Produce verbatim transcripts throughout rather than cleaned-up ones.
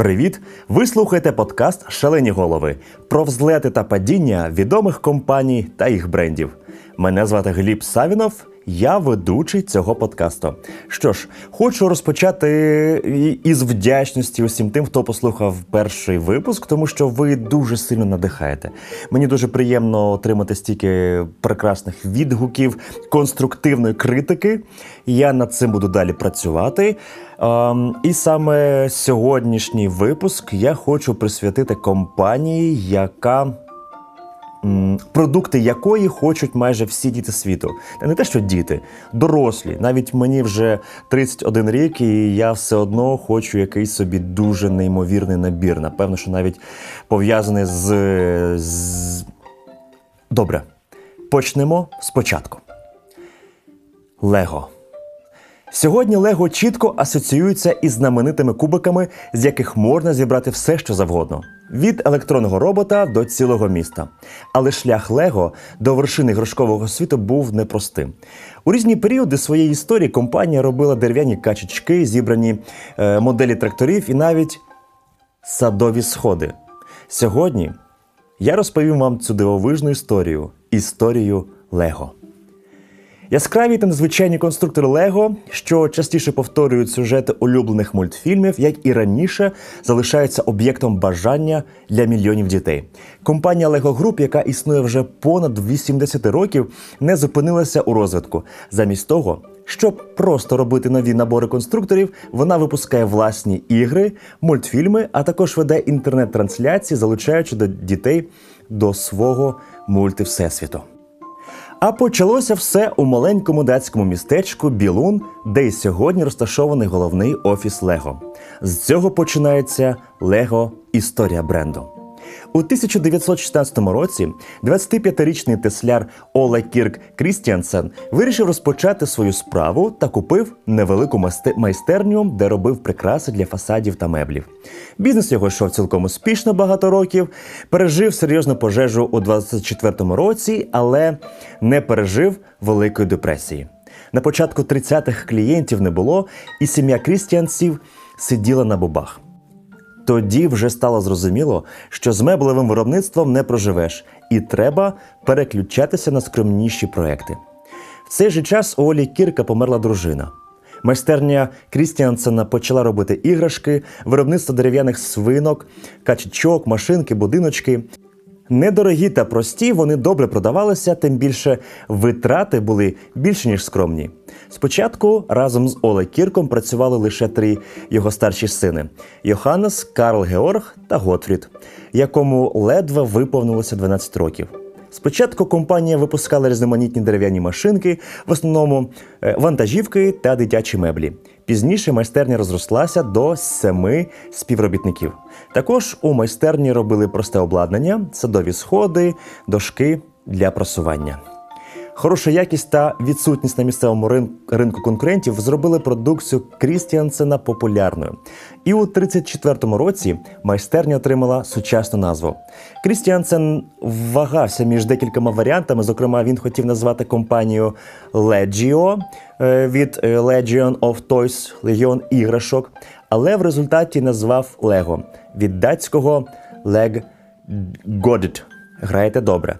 Привіт! Ви слухаєте подкаст «Шалені голови» про взлети та падіння відомих компаній та їх брендів. Мене звати Гліб Савінов, я ведучий цього подкасту. Що ж, хочу розпочати із вдячності усім тим, хто послухав перший випуск, тому що ви дуже сильно надихаєте. Мені дуже приємно отримати стільки прекрасних відгуків, конструктивної критики. Я над цим буду далі працювати. Um, і саме сьогоднішній випуск я хочу присвятити компанії, яка м, продукти якої хочуть майже всі діти світу. Не те, що діти, дорослі. Навіть мені вже тридцять один рік, і я все одно хочу якийсь собі дуже неймовірний набір. Напевно, що навіть пов'язаний з... з... Добре, почнемо спочатку. Лего. Сьогодні Лего чітко асоціюється із знаменитими кубиками, з яких можна зібрати все, що завгодно. Від електронного робота до цілого міста. Але шлях Лего до вершини іграшкового світу був непростим. У різні періоди своєї історії компанія робила дерев'яні качечки, зібрані е, моделі тракторів і навіть садові сходи. Сьогодні я розповім вам цю дивовижну історію – історію Лего. Яскраві та незвичайні конструктори Лего, що частіше повторюють сюжети улюблених мультфільмів, як і раніше, залишаються об'єктом бажання для мільйонів дітей. Компанія Lego Group, яка існує вже понад вісімдесят років, не зупинилася у розвитку. Замість того, щоб просто робити нові набори конструкторів, вона випускає власні ігри, мультфільми, а також веде інтернет-трансляції, залучаючи до дітей до свого мультивсесвіту. А почалося все у маленькому датському містечку Білун, де й сьогодні розташований головний офіс Лего. З цього починається Лего історія бренду. У тисяча дев'ятсот шістнадцятому році двадцятип'ятирічний тесляр Оле Кірк Крістіансен вирішив розпочати свою справу та купив невелику майстерню, де робив прикраси для фасадів та меблів. Бізнес його йшов цілком успішно багато років, пережив серйозну пожежу у двадцять четвертому році, але не пережив Великої депресії. На початку тридцятих клієнтів не було, і сім'я Крістіансів сиділа на бубах. Тоді вже стало зрозуміло, що з меблевим виробництвом не проживеш, і треба переключатися на скромніші проекти. В цей же час у Олі Кірка померла дружина. Майстерня Крістіансена почала робити іграшки, виробництво дерев'яних свинок, качечок, машинки, будиночки. Недорогі та прості, вони добре продавалися, тим більше витрати були більше, ніж скромні. Спочатку разом з Оле Кірком працювали лише три його старші сини – Йоханнес, Карл Георг та Готфрід, якому ледве виповнилося дванадцять років. Спочатку компанія випускала різноманітні дерев'яні машинки, в основному вантажівки та дитячі меблі. Пізніше майстерня розрослася до семи співробітників. Також у майстерні робили просте обладнання, садові сходи, дошки для просування. Хороша якість та відсутність на місцевому ринку конкурентів зробили продукцію Крістіансена популярною. І у тридцять четвертому році майстерня отримала сучасну назву. Крістіансен вагався між декількома варіантами, зокрема, він хотів назвати компанію Legio від Legion of Toys, Легіон іграшок, але в результаті назвав Лего від датського Leg Godet. Граєте добре.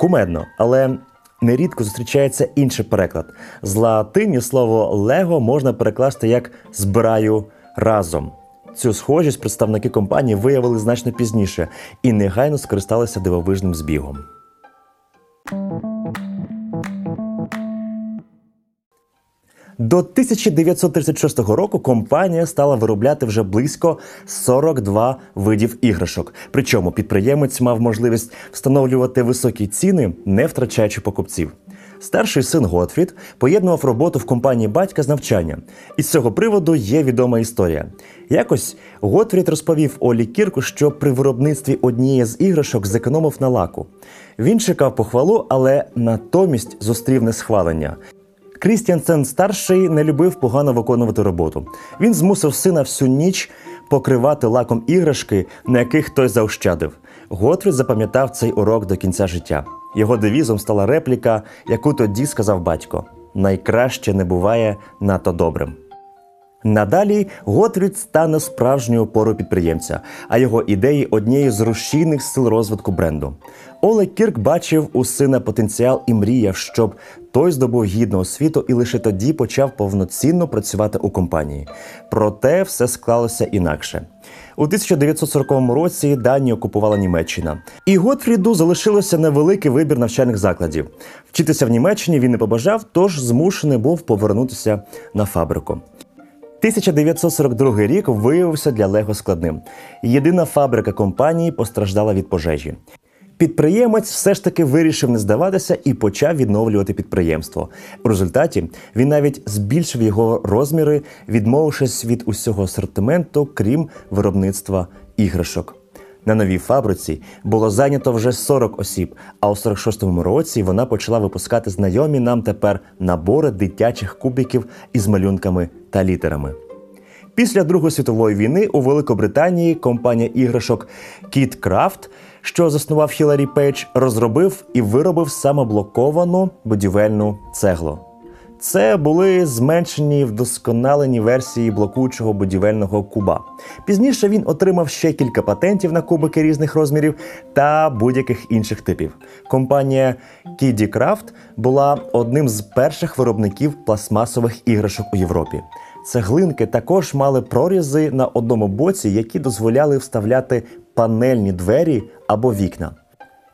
Кумедно, але нерідко зустрічається інший переклад. З латині слово «лего» можна перекласти як «збираю разом». Цю схожість представники компанії виявили значно пізніше і негайно скористалися дивовижним збігом. До тисяча дев'ятсот тридцять шостого року компанія стала виробляти вже близько сорок два видів іграшок. Причому підприємець мав можливість встановлювати високі ціни, не втрачаючи покупців. Старший син Готфрід поєднував роботу в компанії батька з навчанням. І з цього приводу є відома історія. Якось Готфрід розповів Олі Кірку, що при виробництві однієї з іграшок зекономив на лаку. Він чекав похвалу, але натомість зустрів несхвалення. Крістіансен-старший не любив погано виконувати роботу. Він змусив сина всю ніч покривати лаком іграшки, на яких той заощадив. Готфрід запам'ятав цей урок до кінця життя. Його девізом стала репліка, яку тоді сказав батько: «Найкраще не буває надто добрим». Надалі Готрід стане справжньою опорою підприємця, а його ідеї – однією з рушійних сил розвитку бренду. Оле Кірк бачив у сина потенціал і мріяв, щоб той здобув гідну освіту і лише тоді почав повноцінно працювати у компанії. Проте все склалося інакше. У тисяча дев'ятсот сороковому році Данію окупувала Німеччина. І Готфріду залишилося невеликий вибір навчальних закладів. Вчитися в Німеччині він не побажав, тож змушений був повернутися на фабрику. тисяча дев'ятсот сорок другий рік виявився для Лего складним. Єдина фабрика компанії постраждала від пожежі. Підприємець все ж таки вирішив не здаватися і почав відновлювати підприємство. У результаті він навіть збільшив його розміри, відмовившись від усього асортименту, крім виробництва іграшок. На новій фабриці було зайнято вже сорок осіб, а у сорок шостому році вона почала випускати знайомі нам тепер набори дитячих кубиків із малюнками та літерами. Після Другої світової війни у Великобританії компанія іграшок Kid Craft, що заснував Хіларі Пейдж, розробив і виробив самоблоковану будівельну цеглу. Це були зменшені вдосконалені версії блокуючого будівельного куба. Пізніше він отримав ще кілька патентів на кубики різних розмірів та будь-яких інших типів. Компанія Kid Craft була одним з перших виробників пластмасових іграшок у Європі. Цеглинки також мали прорізи на одному боці, які дозволяли вставляти панельні двері або вікна.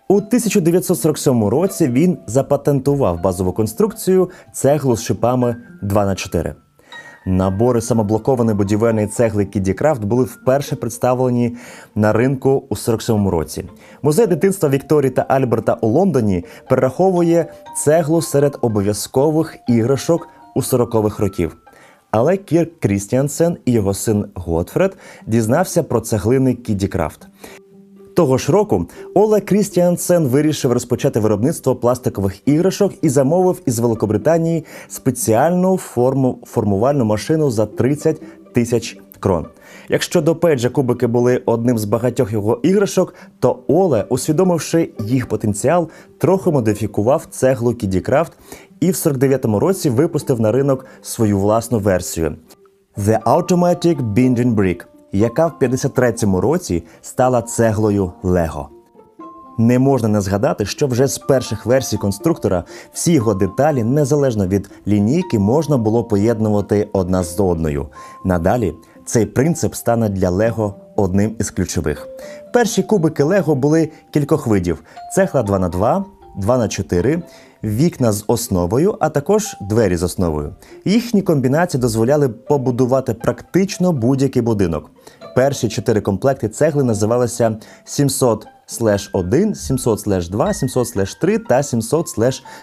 У тисяча дев'ятсот сорок сьомому році він запатентував базову конструкцію цеглу з шипами два на чотири. Набори самоблокованої будівельної цегли Kid Craft були вперше представлені на ринку у сорок сьомому році. Музей дитинства Вікторії та Альберта у Лондоні перераховує цеглу серед обов'язкових іграшок у сорокових років. Але Кірк Крістіансен і його син Готфред дізнався про цеглини Kid Craft. Того ж року Оле Крістіансен вирішив розпочати виробництво пластикових іграшок і замовив із Великобританії спеціальну форму, формувальну машину за тридцять тисяч крон. Якщо до Пейджа кубики були одним з багатьох його іграшок, то Оле, усвідомивши їх потенціал, трохи модифікував цеглу Kid Craft і в сорок дев'ятому році випустив на ринок свою власну версію – The Automatic Binding Brick, яка в п'ятдесят третьому році стала цеглою Лего. Не можна не згадати, що вже з перших версій конструктора всі його деталі, незалежно від лінійки, можна було поєднувати одна з одною. Надалі цей принцип стане для Лего одним із ключових. Перші кубики Лего були кількох видів – цегла два на два, два на чотири, вікна з основою, а також двері з основою. Їхні комбінації дозволяли побудувати практично будь-який будинок. Перші чотири комплекти цегли називалися сімсот один, сімсот два, сімсот три та сімсот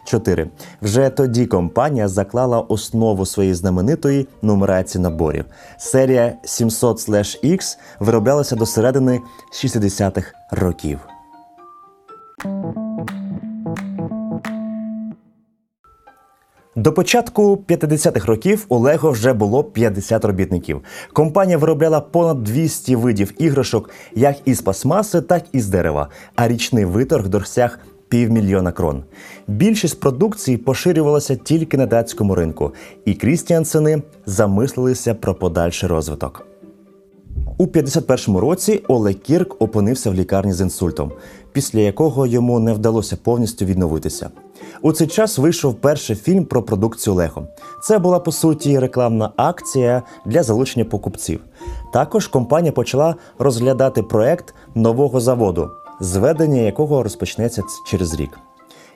чотири. Вже тоді компанія заклала основу своєї знаменитої нумерації наборів. Серія сімсот ікс вироблялася до середини шістдесятих років. До початку п'ятдесятих років у Лего вже було п'ятдесят робітників. Компанія виробляла понад двісті видів іграшок як із пластмаси, так і з дерева, а річний виторг досяг півмільйона крон. Більшість продукції поширювалася тільки на датському ринку, і Крістіансени замислилися про подальший розвиток. У п'ятдесят першому році Оле Кірк опинився в лікарні з інсультом, після якого йому не вдалося повністю відновитися. У цей час вийшов перший фільм про продукцію Лего. Це була, по суті, рекламна акція для залучення покупців. Також компанія почала розглядати проект нового заводу, зведення якого розпочнеться через рік.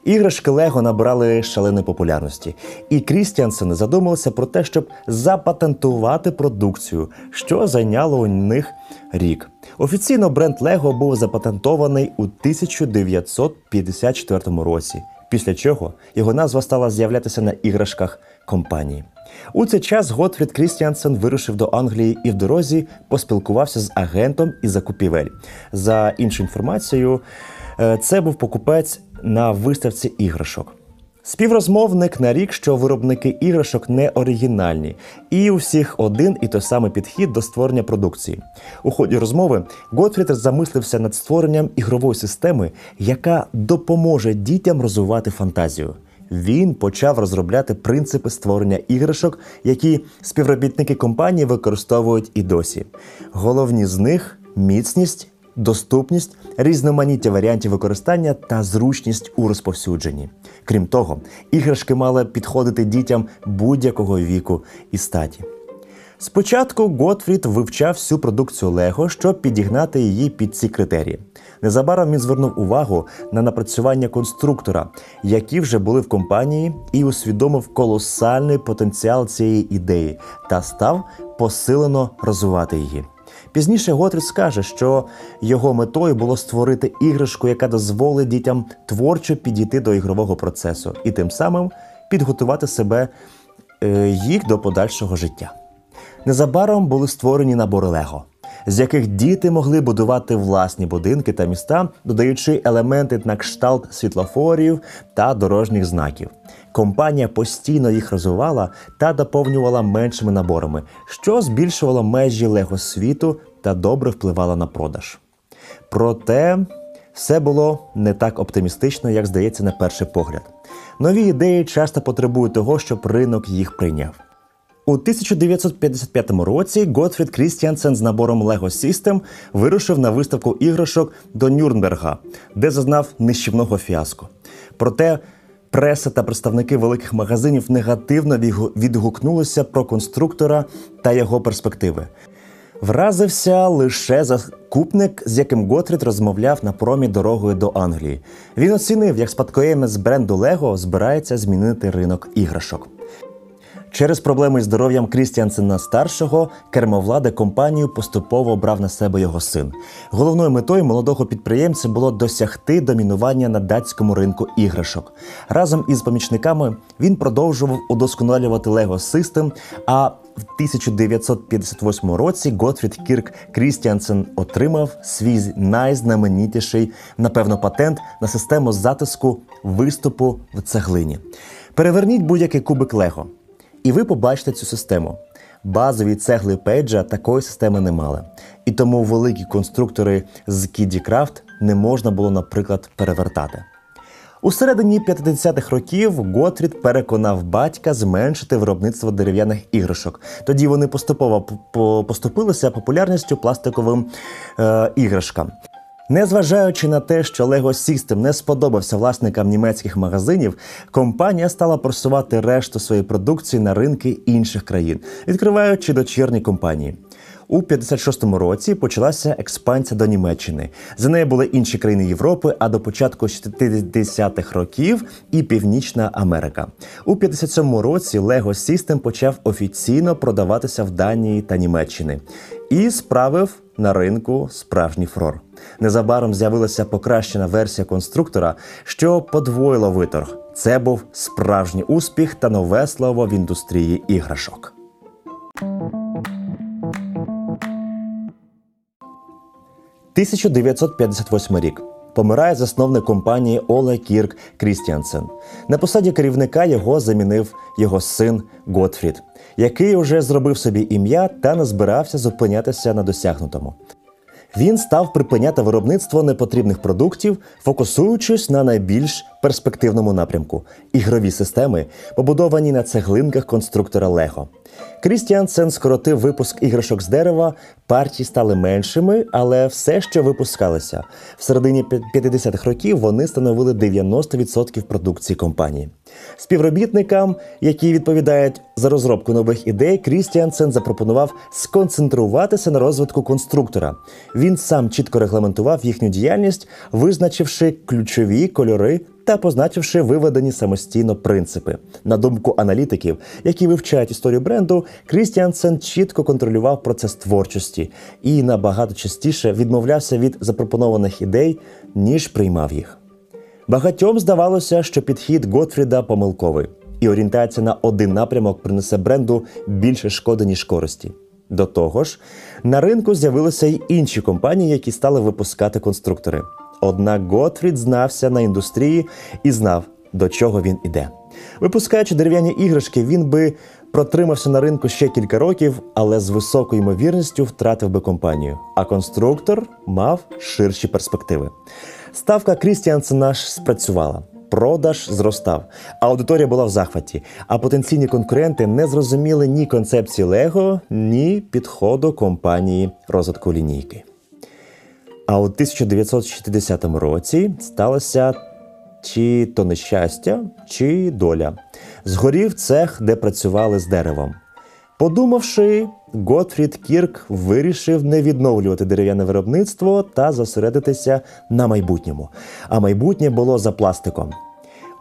Іграшки Лего набирали шаленої популярності, і Крістіансени задумалися про те, щоб запатентувати продукцію, що зайняло у них рік. Офіційно бренд Лего був запатентований у тисяча дев'ятсот п'ятдесят четвертому році, після чого його назва стала з'являтися на іграшках компанії. У цей час Готфрід Крістіансен вирушив до Англії і в дорозі поспілкувався з агентом із закупівель. За іншою інформацією, це був покупець на виставці іграшок. Співрозмовник нарік, що виробники іграшок не оригінальні, і у всіх один і той самий підхід до створення продукції. У ході розмови Готфрід замислився над створенням ігрової системи, яка допоможе дітям розвивати фантазію. Він почав розробляти принципи створення іграшок, які співробітники компанії використовують і досі. Головні з них – міцність, доступність, різноманіття варіантів використання та зручність у розповсюдженні. Крім того, іграшки мали підходити дітям будь-якого віку і статі. Спочатку Готфрід вивчав всю продукцію Лего, щоб підігнати її під ці критерії. Незабаром він звернув увагу на напрацювання конструктора, які вже були в компанії, і усвідомив колосальний потенціал цієї ідеї та став посилено розвивати її. Пізніше Готфрід скаже, що його метою було створити іграшку, яка дозволить дітям творчо підійти до ігрового процесу і тим самим підготувати себе е, їх до подальшого життя. Незабаром були створені набори Лего, з яких діти могли будувати власні будинки та міста, додаючи елементи на кшталт світлофорів та дорожніх знаків. Компанія постійно їх розвивала та доповнювала меншими наборами, що збільшувало межі Лего-світу та добре впливало на продаж. Проте все було не так оптимістично, як здається на перший погляд. Нові ідеї часто потребують того, щоб ринок їх прийняв. У тисяча дев'ятсот п'ятдесят п'ятому році Готфрід Крістіансен з набором Lego System вирушив на виставку іграшок до Нюрнберга, де зазнав нищівного фіаско. Проте преса та представники великих магазинів негативно відгукнулися про конструктора та його перспективи. Вразився лише закупник, з яким Готфрід розмовляв на промі дорогою до Англії. Він оцінив, як спадкоємець бренду Lego збирається змінити ринок іграшок. Через проблеми з здоров'ям Крістіансена-старшого кермовлади компанію поступово обрав на себе його син. Головною метою молодого підприємця було досягти домінування на датському ринку іграшок. Разом із помічниками він продовжував удосконалювати Lego System, а в тисяча дев'ятсот п'ятдесят восьмому році Готфрід Кірк Крістіансен отримав свій найзнаменітіший, напевно, патент на систему затиску виступу в цеглині. Переверніть будь-який кубик Лего, і ви побачите цю систему. Базові цегли Пейджа такої системи не мали. І тому великі конструктори з Кіддікрафт не можна було, наприклад, перевертати. У середині п'ятдесятих років Готфрід переконав батька зменшити виробництво дерев'яних іграшок. Тоді вони поступово поступилися популярністю пластиковим е, іграшкам. Незважаючи на те, що Lego System не сподобався власникам німецьких магазинів, компанія стала просувати решту своєї продукції на ринки інших країн, відкриваючи дочірні компанії. У п'ятдесят шостому році почалася експансія до Німеччини. За нею були інші країни Європи, а до початку шістдесятих років і Північна Америка. У п'ятдесят сьомому році Lego System почав офіційно продаватися в Данії та Німеччини і справив на ринку справжній фурор. Незабаром з'явилася покращена версія конструктора, що подвоїло виторг. Це був справжній успіх та нове слово в індустрії іграшок. тисяча дев'ятсот п'ятдесят восьмий рік. Помирає засновник компанії Оле Кірк Крістіансен. На посаді керівника його замінив його син Готфрід, який уже зробив собі ім'я та не збирався зупинятися на досягнутому. Він став припиняти виробництво непотрібних продуктів, фокусуючись на найбільш перспективному напрямку – ігрові системи, побудовані на цеглинках конструктора Лего. Крістіансен скоротив випуск іграшок з дерева, партії стали меншими, але все, що випускалися. В середині п'ятдесятих років вони становили дев'яносто відсотків продукції компанії. Співробітникам, які відповідають за розробку нових ідей, Крістіансен запропонував сконцентруватися на розвитку конструктора. Він сам чітко регламентував їхню діяльність, визначивши ключові кольори та позначивши виведені самостійно принципи. На думку аналітиків, які вивчають історію бренду, Крістіансен чітко контролював процес творчості і набагато частіше відмовлявся від запропонованих ідей, ніж приймав їх. Багатьом здавалося, що підхід Готфріда помилковий, і орієнтація на один напрямок принесе бренду більше шкоди, ніж користі. До того ж, на ринку з'явилися й інші компанії, які стали випускати конструктори. Однак Готфрід знався на індустрії і знав, до чого він іде. Випускаючи дерев'яні іграшки, він би протримався на ринку ще кілька років, але з високою ймовірністю втратив би компанію. А конструктор мав ширші перспективи. Ставка Крістіансена спрацювала. продаж зростав. Аудиторія була в захваті, а потенційні конкуренти не зрозуміли ні концепції Lego, ні підходу компанії розвитку лінійки. А у тисяча дев'ятсот шістдесятому році сталося чи то нещастя, чи доля. Згорів цех, де працювали з деревом. Подумавши, Готфрід Кірк вирішив не відновлювати дерев'яне виробництво та зосередитися на майбутньому. А майбутнє було за пластиком.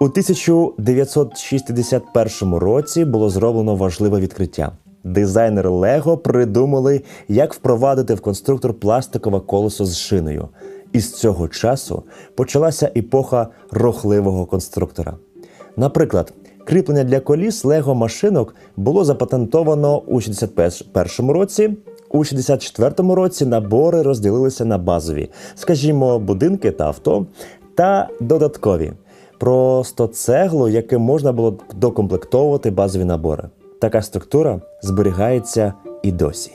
У тисяча дев'ятсот шістдесят першому році було зроблено важливе відкриття. Дизайнери Лего придумали, як впровадити в конструктор пластикове колесо з шиною. І з цього часу почалася епоха рухливого конструктора. Наприклад, кріплення для коліс Лего-машинок було запатентовано у шістдесят першому році. У шістдесят четвертому році набори розділилися на базові, скажімо, будинки та авто, та додаткові. Просто цеглу, яким можна було докомплектовувати базові набори. Така структура зберігається і досі.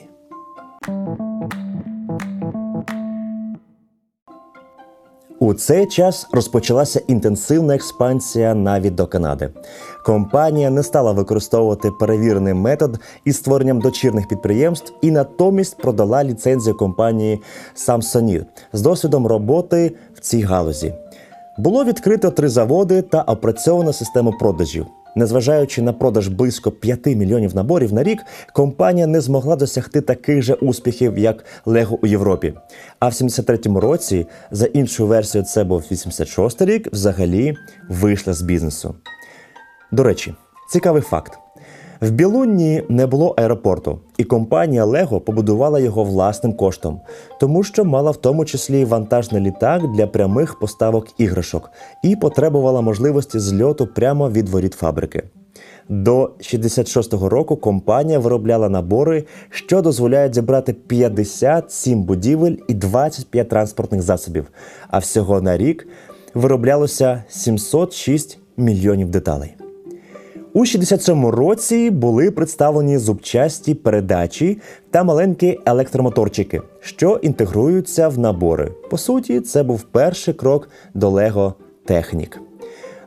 У цей час розпочалася інтенсивна експансія навіть до Канади. Компанія не стала використовувати перевірений метод із створенням дочірних підприємств і натомість продала ліцензію компанії Samsonite з досвідом роботи в цій галузі. Було відкрито три заводи та опрацьовано систему продажів. Незважаючи на продаж близько п'яти мільйонів наборів на рік, компанія не змогла досягти таких же успіхів, як Lego у Європі. А в сімдесят третьому році, за іншою версією це був вісімдесят шостий рік, взагалі вийшла з бізнесу. До речі, цікавий факт. В Білунні не було аеропорту, і компанія Lego побудувала його власним коштом, тому що мала в тому числі вантажний літак для прямих поставок іграшок і потребувала можливості зльоту прямо від воріт фабрики. До шістдесят шостого року компанія виробляла набори, що дозволяють зібрати п'ятдесят сім будівель і двадцять п'ять транспортних засобів, а всього на рік вироблялося сімсот шість мільйонів деталей. У шістдесят сьомому році були представлені зубчасті передачі та маленькі електромоторчики, що інтегруються в набори. По суті, це був перший крок до Lego Technic.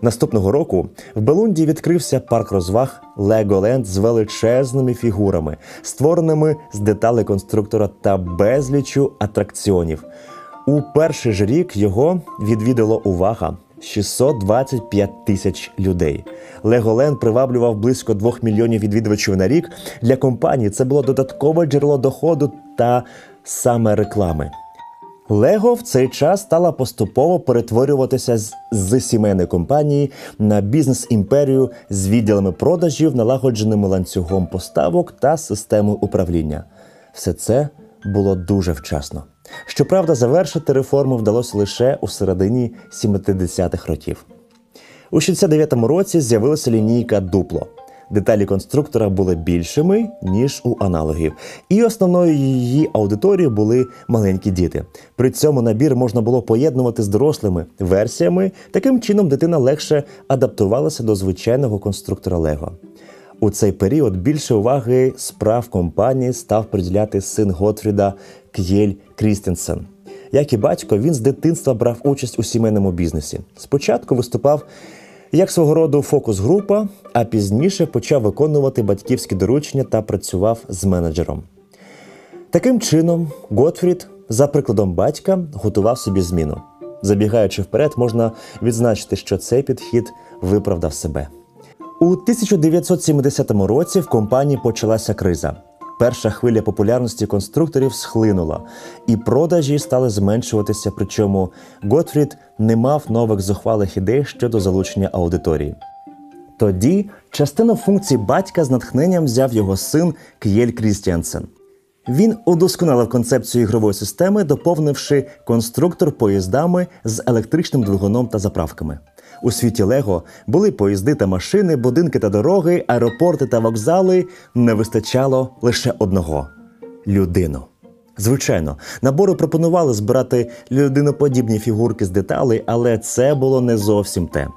Наступного року в Белунді відкрився парк розваг Legoland з величезними фігурами, створеними з деталей конструктора та безлічю атракціонів. У перший ж рік його відвідало, увага, шістсот двадцять п'ять тисяч людей. Legoland приваблював близько двох мільйонів відвідувачів на рік. Для компанії це було додаткове джерело доходу та саме реклами. Lego в цей час стала поступово перетворюватися з, з сімейної компанії на бізнес-імперію з відділами продажів, налагодженими ланцюгом поставок та системою управління. Все це було дуже вчасно. Щоправда, завершити реформу вдалося лише у середині сімдесятих років. У шістдесят дев'ятому році з'явилася лінійка Duplo. Деталі конструктора були більшими, ніж у аналогів. І основною її аудиторією були маленькі діти. При цьому набір можна було поєднувати з дорослими версіями. Таким чином дитина легше адаптувалася до звичайного конструктора Lego. У цей період більше уваги справ компанії став приділяти син Готфріда К'єль Крістенсен. Як і батько, він з дитинства брав участь у сімейному бізнесі. Спочатку виступав як свого роду фокус-група, а пізніше почав виконувати батьківські доручення та працював з менеджером. Таким чином, Готфрід, за прикладом батька, готував собі зміну. Забігаючи вперед, можна відзначити, що цей підхід виправдав себе. У тисяча дев'ятсот сімдесятому році в компанії почалася криза. Перша хвиля популярності конструкторів схлинула, і продажі стали зменшуватися, причому Готфрід не мав нових зухвалих ідей щодо залучення аудиторії. Тоді частину функцій батька з натхненням взяв його син К'єль Крістіансен. Він удосконалив концепцію ігрової системи, доповнивши конструктор поїздами з електричним двигуном та заправками. У світі Лего були поїзди та машини, будинки та дороги, аеропорти та вокзали. Не вистачало лише одного – людину. Звичайно, набори пропонували збирати людиноподібні фігурки з деталей, але це було не зовсім те.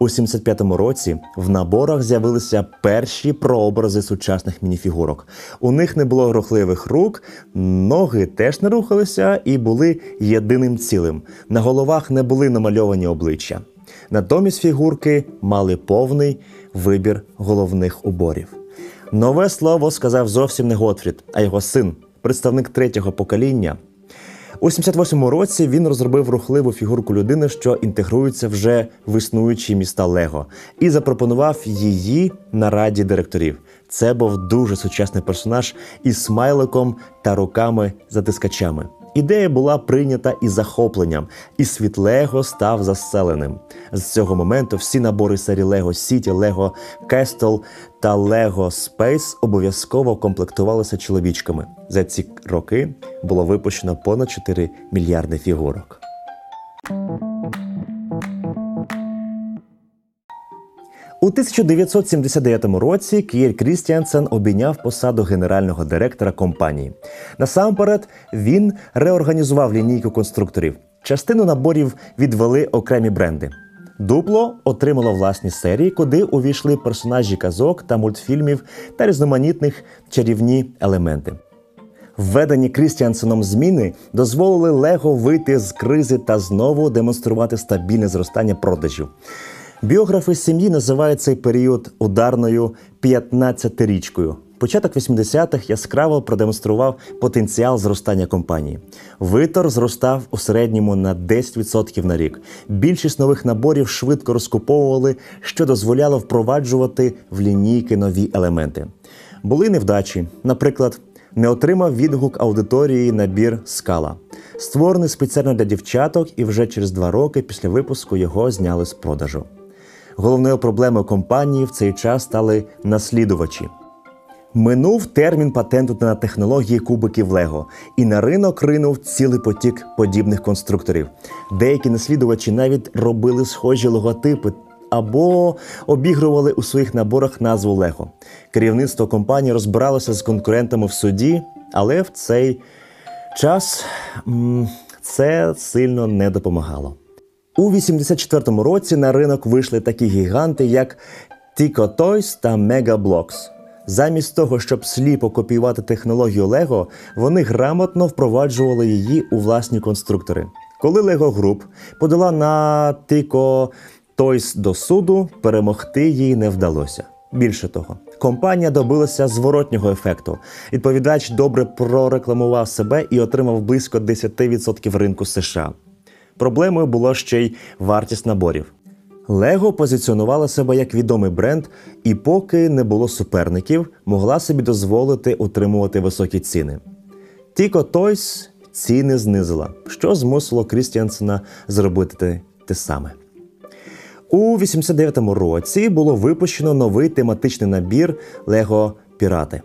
У сімдесят п'ятому році в наборах з'явилися перші прообрази сучасних мініфігурок. У них не було рухливих рук, ноги теж не рухалися і були єдиним цілим. На головах не були намальовані обличчя. Натомість фігурки мали повний вибір головних уборів. Нове слово сказав зовсім не Готфрід, а його син, представник третього покоління. У сімдесят восьмому році він розробив рухливу фігурку людини, що інтегрується вже в існуючі міста Лего, і запропонував її на раді директорів. Це був дуже сучасний персонаж із смайликом та руками-затискачами. Ідея була прийнята із захопленням, і світ Лего став заселеним. З цього моменту всі набори серії Лего City, Лего Castle та Лего Space обов'язково комплектувалися чоловічками. За ці роки було випущено понад чотири мільярди фігурок. У тисяча дев'ятсот сімдесят дев'ятому році К'єль Крістіансен обійняв посаду генерального директора компанії. Насамперед, він реорганізував лінійку конструкторів. Частину наборів відвели окремі бренди. Дупло отримало власні серії, куди увійшли персонажі казок та мультфільмів та різноманітних чарівні елементи. Введені Крістіансеном зміни дозволили Лего вийти з кризи та знову демонструвати стабільне зростання продажів. Біографи сім'ї називають цей період ударною п'ятнадцятирічкою. Початок вісімдесятих яскраво продемонстрував потенціал зростання компанії. Витор зростав у середньому на десять відсотків на рік. Більшість нових наборів швидко розкуповували, що дозволяло впроваджувати в лінійки нові елементи. Були невдачі. Наприклад, не отримав відгук аудиторії набір «Скала». Створений спеціально для дівчаток, і вже через два роки після випуску його зняли з продажу. Головною проблемою компанії в цей час стали наслідувачі. Минув термін патенту на технології кубиків Лего, і на ринок ринув цілий потік подібних конструкторів. Деякі наслідувачі навіть робили схожі логотипи або обігрували у своїх наборах назву Лего. Керівництво компанії розбиралося з конкурентами в суді, але в цей час це сильно не допомагало. У вісімдесят четвертому році на ринок вийшли такі гіганти, як Tico Toys та Mega Bloks. Замість того, щоб сліпо копіювати технологію Лего, вони грамотно впроваджували її у власні конструктори. Коли Lego Group подала на Tico Toys до суду, перемогти їй не вдалося. Більше того, компанія добилася зворотнього ефекту. Відповідач добре прорекламував себе і отримав близько десять відсотків ринку США. Проблемою була ще й вартість наборів. Лего позиціонувала себе як відомий бренд, і поки не було суперників, могла собі дозволити утримувати високі ціни. Tico Toys ціни знизила, що змусило Крістіансена зробити те саме. У вісімдесят дев'ятому році було випущено новий тематичний набір «Лего Пірати».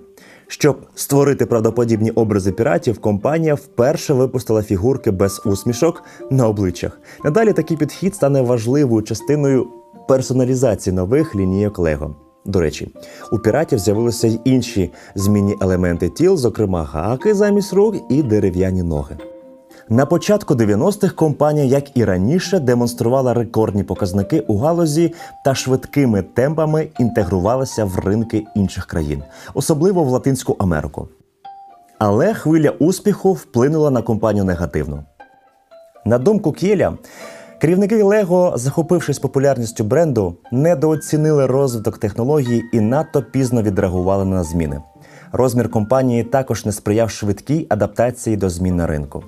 Щоб створити правдоподібні образи піратів, компанія вперше випустила фігурки без усмішок на обличчях. Надалі такий підхід стане важливою частиною персоналізації нових лінійок Лего. До речі, у піратів з'явилися й інші змінні елементи тіл, зокрема гаки замість рук і дерев'яні ноги. На початку дев'яностих компанія, як і раніше, демонструвала рекордні показники у галузі та швидкими темпами інтегрувалася в ринки інших країн, особливо в Латинську Америку. Але хвиля успіху вплинула на компанію негативно. На думку К'єля, керівники Лего, захопившись популярністю бренду, недооцінили розвиток технологій і надто пізно відреагували на зміни. Розмір компанії також не сприяв швидкій адаптації до змін на ринку.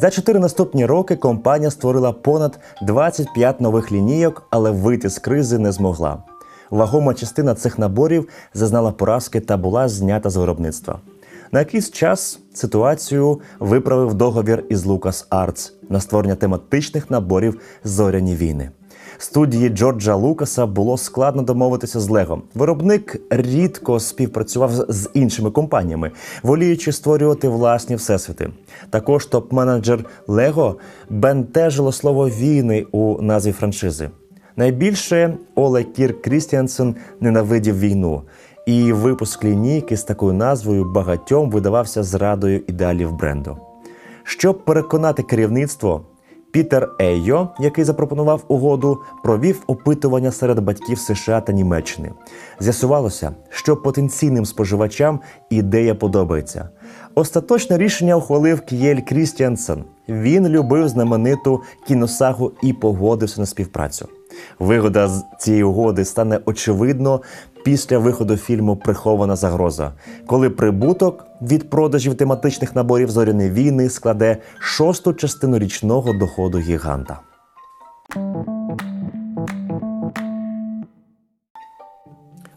За чотири наступні роки компанія створила понад двадцять п'ять нових лінійок, але вийти з кризи не змогла. Вагома частина цих наборів зазнала поразки та була знята з виробництва. На якийсь час ситуацію виправив договір із LucasArts на створення тематичних наборів «Зоряні війни». Студії Джорджа Лукаса було складно домовитися з Лего. Виробник рідко співпрацював з іншими компаніями, воліючи створювати власні всесвіти. Також топ-менеджер Лего бентежило слово «війни» у назві франшизи. Найбільше Оле Кір Крістіансен ненавидів війну, і випуск лінійки з такою назвою багатьом видавався зрадою ідеалів бренду. Щоб переконати керівництво, Пітер Ейо, який запропонував угоду, провів опитування серед батьків США та Німеччини. З'ясувалося, що потенційним споживачам ідея подобається. Остаточне рішення ухвалив К'єль Крістіансен. Він любив знамениту кіносагу і погодився на співпрацю. Вигода з цієї угоди стане очевидно після виходу фільму «Прихована загроза», коли прибуток від продажів тематичних наборів «Зоряної війни» складе шосту частину річного доходу гіганта.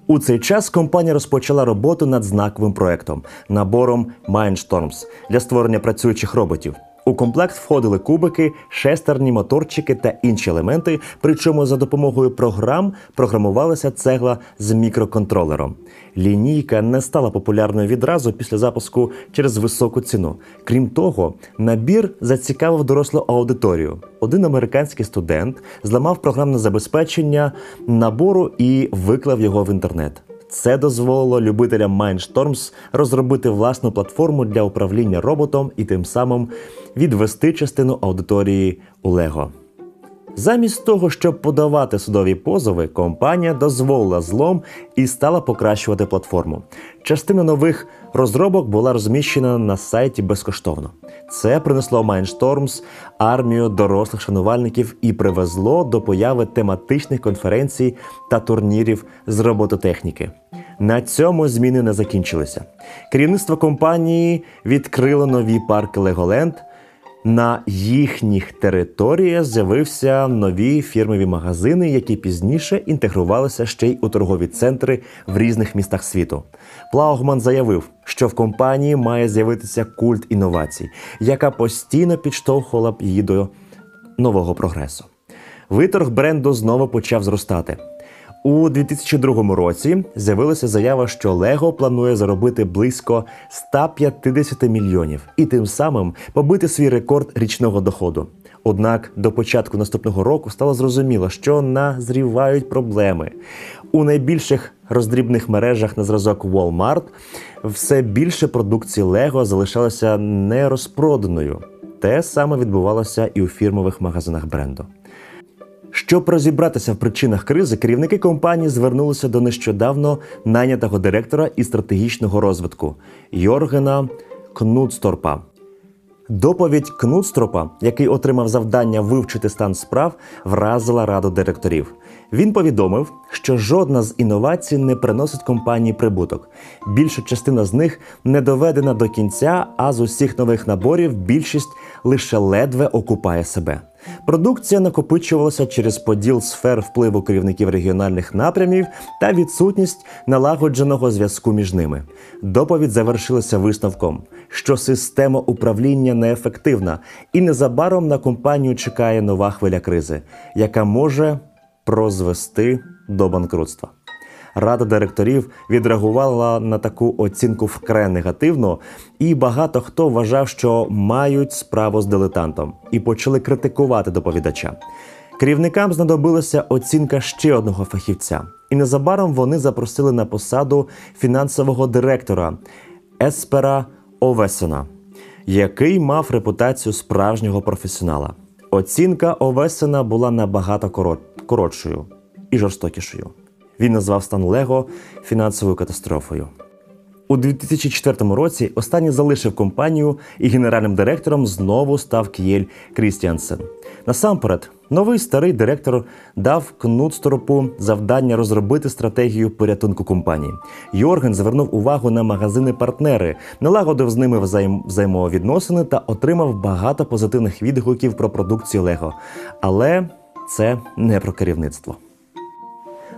У цей час компанія розпочала роботу над знаковим проектом – набором «Mindstorms» для створення працюючих роботів. У комплект входили кубики, шестерні, моторчики та інші елементи, причому за допомогою програм програмувалася цегла з мікроконтролером. Лінійка не стала популярною відразу після запуску через високу ціну. Крім того, набір зацікавив дорослу аудиторію. Один американський студент зламав програмне забезпечення набору і виклав його в інтернет. Це дозволило любителям Mindstorms розробити власну платформу для управління роботом і тим самим відвести частину аудиторії у LEGO. Замість того, щоб подавати судові позови, компанія дозволила злом і стала покращувати платформу. Частина нових розробок була розміщена на сайті безкоштовно. Це принесло Mindstorms армію дорослих шанувальників і привезло до появи тематичних конференцій та турнірів з робототехніки. На цьому зміни не закінчилися. Керівництво компанії відкрило нові парки LEGOLAND. На їхніх територіях з'явилися нові фірмові магазини, які пізніше інтегрувалися ще й у торгові центри в різних містах світу. Плаугман заявив, що в компанії має з'явитися культ інновацій, яка постійно підштовхувала б її до нового прогресу. Виторг бренду знову почав зростати. У дві тисячі другому році з'явилася заява, що LEGO планує заробити близько ста п'ятдесяти мільйонів і тим самим побити свій рекорд річного доходу. Однак до початку наступного року стало зрозуміло, що назрівають проблеми. У найбільших роздрібних мережах на зразок Walmart все більше продукції LEGO залишалося нерозпроданою. Те саме відбувалося і у фірмових магазинах бренду. Щоб розібратися в причинах кризи, керівники компанії звернулися до нещодавно найнятого директора із стратегічного розвитку – Йоргена Кнутсторпа. Доповідь Кнутсторпа, який отримав завдання вивчити стан справ, вразила раду директорів. Він повідомив, що жодна з інновацій не приносить компанії прибуток. Більша частина з них не доведена до кінця, а з усіх нових наборів більшість лише ледве окупає себе. Продукція накопичувалася через поділ сфер впливу керівників регіональних напрямів та відсутність налагодженого зв'язку між ними. Доповідь завершилася висновком, що система управління неефективна і незабаром на компанію чекає нова хвиля кризи, яка може призвести до банкрутства. Рада директорів відреагувала на таку оцінку вкрай негативно, і багато хто вважав, що мають справу з дилетантом, і почали критикувати доповідача. Керівникам знадобилася оцінка ще одного фахівця, і незабаром вони запросили на посаду фінансового директора Еспера Овесена, який мав репутацію справжнього професіонала. Оцінка Овесена була набагато коротшою і жорстокішою. Він назвав стан LEGO фінансовою катастрофою. У дві тисячі четвертому році останній залишив компанію і генеральним директором знову став К'єль Крістіансен. Насамперед, новий старий директор дав Кнутсторпу завдання розробити стратегію порятунку компанії. Йорген звернув увагу на магазини-партнери, налагодив з ними взаєм... взаємовідносини та отримав багато позитивних відгуків про продукцію LEGO. Але це не про керівництво.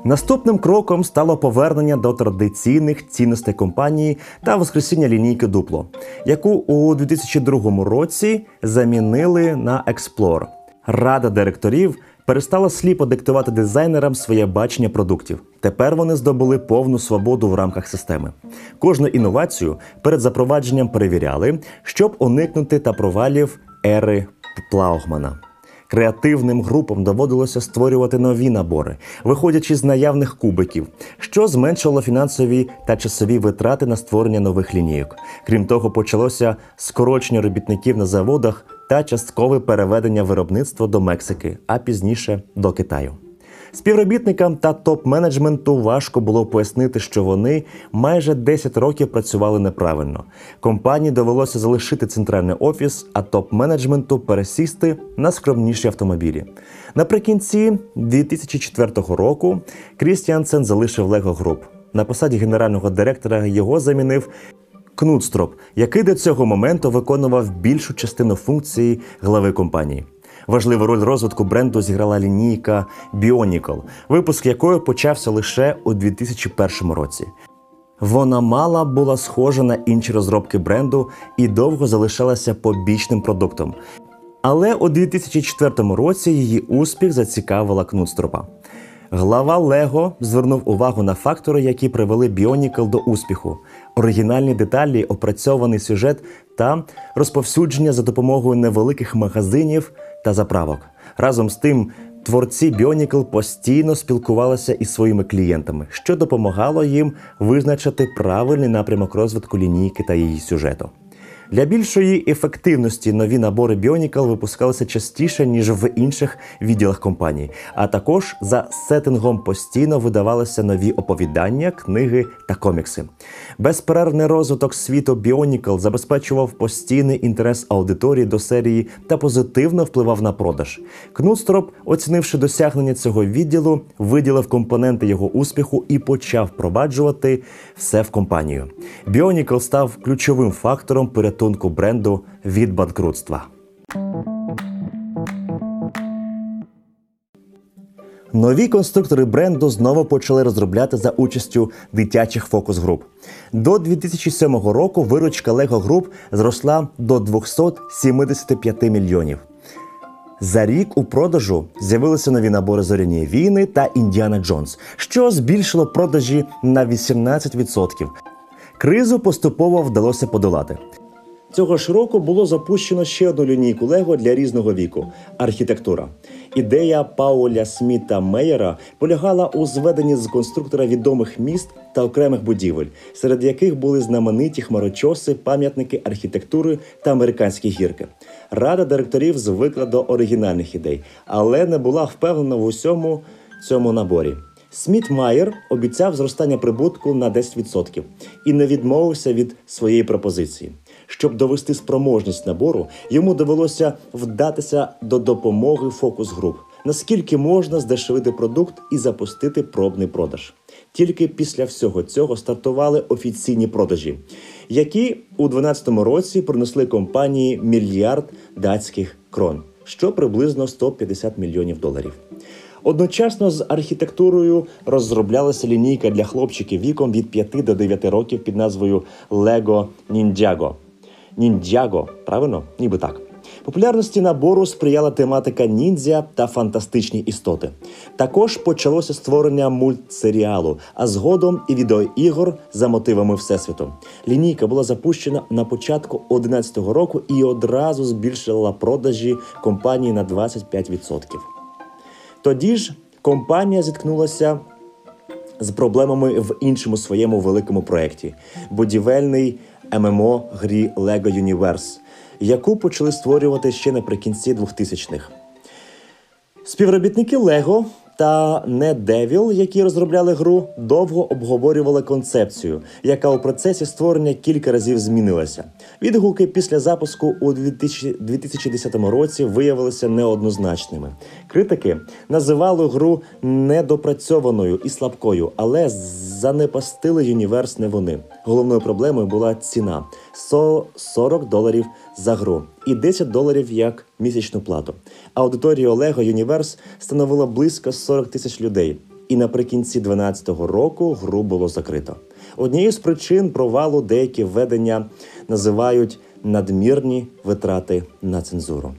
Наступним кроком стало повернення до традиційних цінностей компанії та воскресіння лінійки Duplo, яку у дві тисячі другому році замінили на Explore. Рада директорів перестала сліпо диктувати дизайнерам своє бачення продуктів. Тепер вони здобули повну свободу в рамках системи. Кожну інновацію перед запровадженням перевіряли, щоб уникнути та провалів ери Плаугмана. Креативним групам доводилося створювати нові набори, виходячи з наявних кубиків, що зменшило фінансові та часові витрати на створення нових лінійок. Крім того, почалося скорочення робітників на заводах та часткове переведення виробництва до Мексики, а пізніше до Китаю. Співробітникам та топ-менеджменту важко було пояснити, що вони майже десять років працювали неправильно. Компанії довелося залишити центральний офіс, а топ-менеджменту пересісти на скромніші автомобілі. Наприкінці дві тисячі четвертого року Крістіансен залишив Lego Group. На посаді генерального директора його замінив Кнутстроп, який до цього моменту виконував більшу частину функцій глави компанії. Важливу роль розвитку бренду зіграла лінійка Bionicle, випуск якої почався лише у дві тисячі першому році. Вона мала була схожа на інші розробки бренду і довго залишалася побічним продуктом. Але у дві тисячі четвертому році її успіх зацікавила Кнутстропа. Глава Lego звернув увагу на фактори, які привели Bionicle до успіху: оригінальні деталі, опрацьований сюжет та розповсюдження за допомогою невеликих магазинів та заправок. Разом з тим, творці Bionicle постійно спілкувалися із своїми клієнтами, що допомагало їм визначити правильний напрямок розвитку лінійки та її сюжету. Для більшої ефективності нові набори Bionicle випускалися частіше, ніж в інших відділах компанії, а також за сеттингом постійно видавалися нові оповідання, книги та комікси. Безперервний розвиток світу Bionicle забезпечував постійний інтерес аудиторії до серії та позитивно впливав на продаж. Кнутстроп, оцінивши досягнення цього відділу, виділив компоненти його успіху і почав впроваджувати все в компанію. Bionicle став ключовим фактором порятунку бренду від банкрутства. Нові конструктори бренду знову почали розробляти за участю дитячих фокус-груп. До дві тисячі сьомого року виручка Lego Group зросла до двохсот сімдесяти п'яти мільйонів. За рік у продажу з'явилися нові набори «Зоряні війни» та «Індіана Джонс», що збільшило продажі на вісімнадцять відсотків. Кризу поступово вдалося подолати. Цього ж року було запущено ще одну лінійку Lego для різного віку – архітектура. Ідея Пауля Сміта Мейера полягала у зведенні з конструктора відомих міст та окремих будівель, серед яких були знамениті хмарочоси, пам'ятники архітектури та американські гірки. Рада директорів звикла до оригінальних ідей, але не була впевнена в усьому цьому наборі. Сміт-Майер обіцяв зростання прибутку на десять відсотків і не відмовився від своєї пропозиції. Щоб довести спроможність набору, йому довелося вдатися до допомоги фокус-груп, наскільки можна здешевити продукт і запустити пробний продаж. Тільки після всього цього стартували офіційні продажі, які у дві тисячі дванадцятому році принесли компанії мільярд датських крон, що приблизно сто п'ятдесят мільйонів доларів. Одночасно з архітектурою розроблялася лінійка для хлопчиків віком від п'яти до дев'яти років під назвою Lego Ninjago. Ніндзяго, правильно? Ніби так. Популярності набору сприяла тематика ніндзя та фантастичні істоти. Також почалося створення мультсеріалу, а згодом і відеоігор за мотивами Всесвіту. Лінійка була запущена на початку дві тисячі одинадцятого року і одразу збільшила продажі компанії на двадцять п'ять відсотків. Тоді ж компанія зіткнулася з проблемами в іншому своєму великому проєкті – будівельний ем ем о-грі Lego Universe, яку почали створювати ще наприкінці двохтисячних. Співробітники Lego та NetDevil, які розробляли гру, довго обговорювали концепцію, яка у процесі створення кілька разів змінилася. Відгуки після запуску у дві тисячі десятому році виявилися неоднозначними. Критики називали гру недопрацьованою і слабкою, але занепастили юніверс не вони. Головною проблемою була ціна – сорок доларів за гру і десять доларів як місячну плату. Аудиторію Lego Universe становило близько сорок тисяч людей, і наприкінці дві тисячі дванадцятого року гру було закрито. Однією з причин провалу деякі введення називають надмірні витрати на цензуру.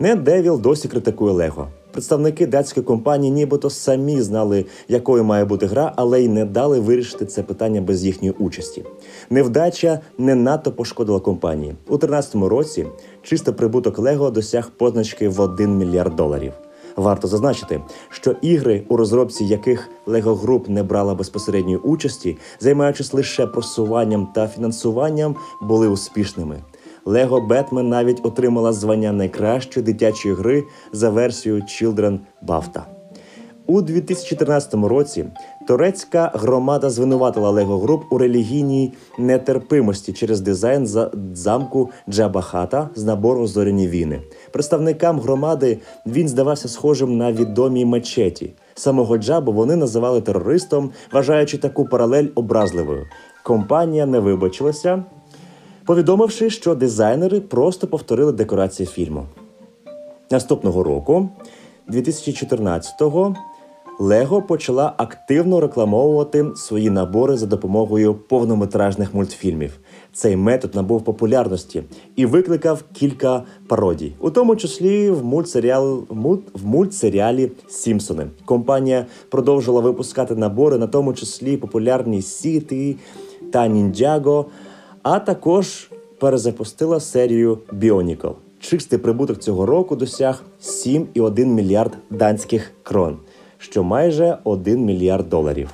NetDevil досі критикує Lego. Представники датської компанії нібито самі знали, якою має бути гра, але й не дали вирішити це питання без їхньої участі. Невдача не надто пошкодила компанії. У дві тисячі тринадцятому році чистий прибуток Lego досяг позначки в один мільярд доларів. Варто зазначити, що ігри, у розробці яких Lego Group не брала безпосередньої участі, займаючись лише просуванням та фінансуванням, були успішними. Лего Бетмен навіть отримала звання найкращої дитячої гри за версією Children Bafta. У дві тисячі чотирнадцятому році турецька громада звинуватила Лего Груп у релігійній нетерпимості через дизайн замку Джабахата з набору «Зоряні війни». Представникам громади він здавався схожим на відомі мечеті. Самого Джабу вони називали терористом, вважаючи таку паралель образливою. Компанія не вибачилася, повідомивши, що дизайнери просто повторили декорації фільму. Наступного року, дві тисячі чотирнадцятого, Лего почала активно рекламовувати свої набори за допомогою повнометражних мультфільмів. Цей метод набув популярності і викликав кілька пародій, у тому числі в мультсеріал, в мультсеріалі «Сімпсони». Компанія продовжила випускати набори, на тому числі популярні «Сіті» та «Ніндзяго», а також перезапустила серію «Біонікл». Чистий прибуток цього року досяг сім цілих одна мільярд данських крон, що майже один мільярд доларів.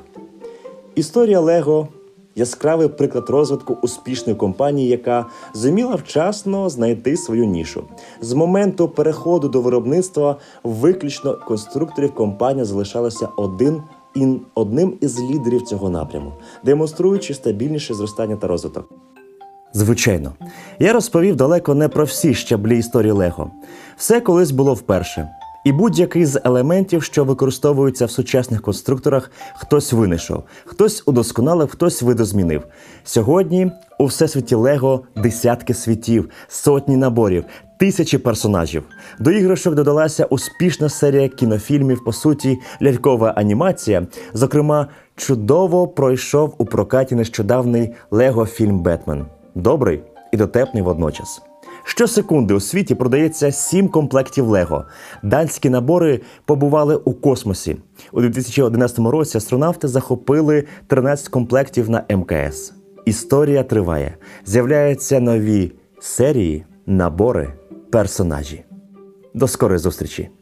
Історія Лего – яскравий приклад розвитку успішної компанії, яка зуміла вчасно знайти свою нішу. З моменту переходу до виробництва виключно конструкторів компанія залишалася один, ін, одним із лідерів цього напряму, демонструючи стабільніше зростання та розвиток. Звичайно, я розповів далеко не про всі щаблі історії Лего. Все колись було вперше. І будь-який з елементів, що використовуються в сучасних конструкторах, хтось винайшов, хтось удосконалив, хтось видозмінив. Сьогодні у всесвіті Лего десятки світів, сотні наборів, тисячі персонажів. До іграшок додалася успішна серія кінофільмів, по суті, лялькова анімація. Зокрема, чудово пройшов у прокаті нещодавний Лего-фільм «Бетмен». Добрий і дотепний водночас. Щосекунди у світі продається сім комплектів Лего. Данські набори побували у космосі. У дві тисячі одинадцятому році астронавти захопили тринадцять комплектів на ем ка ес. Історія триває. З'являються нові серії, набори, персонажі. До скорої зустрічі!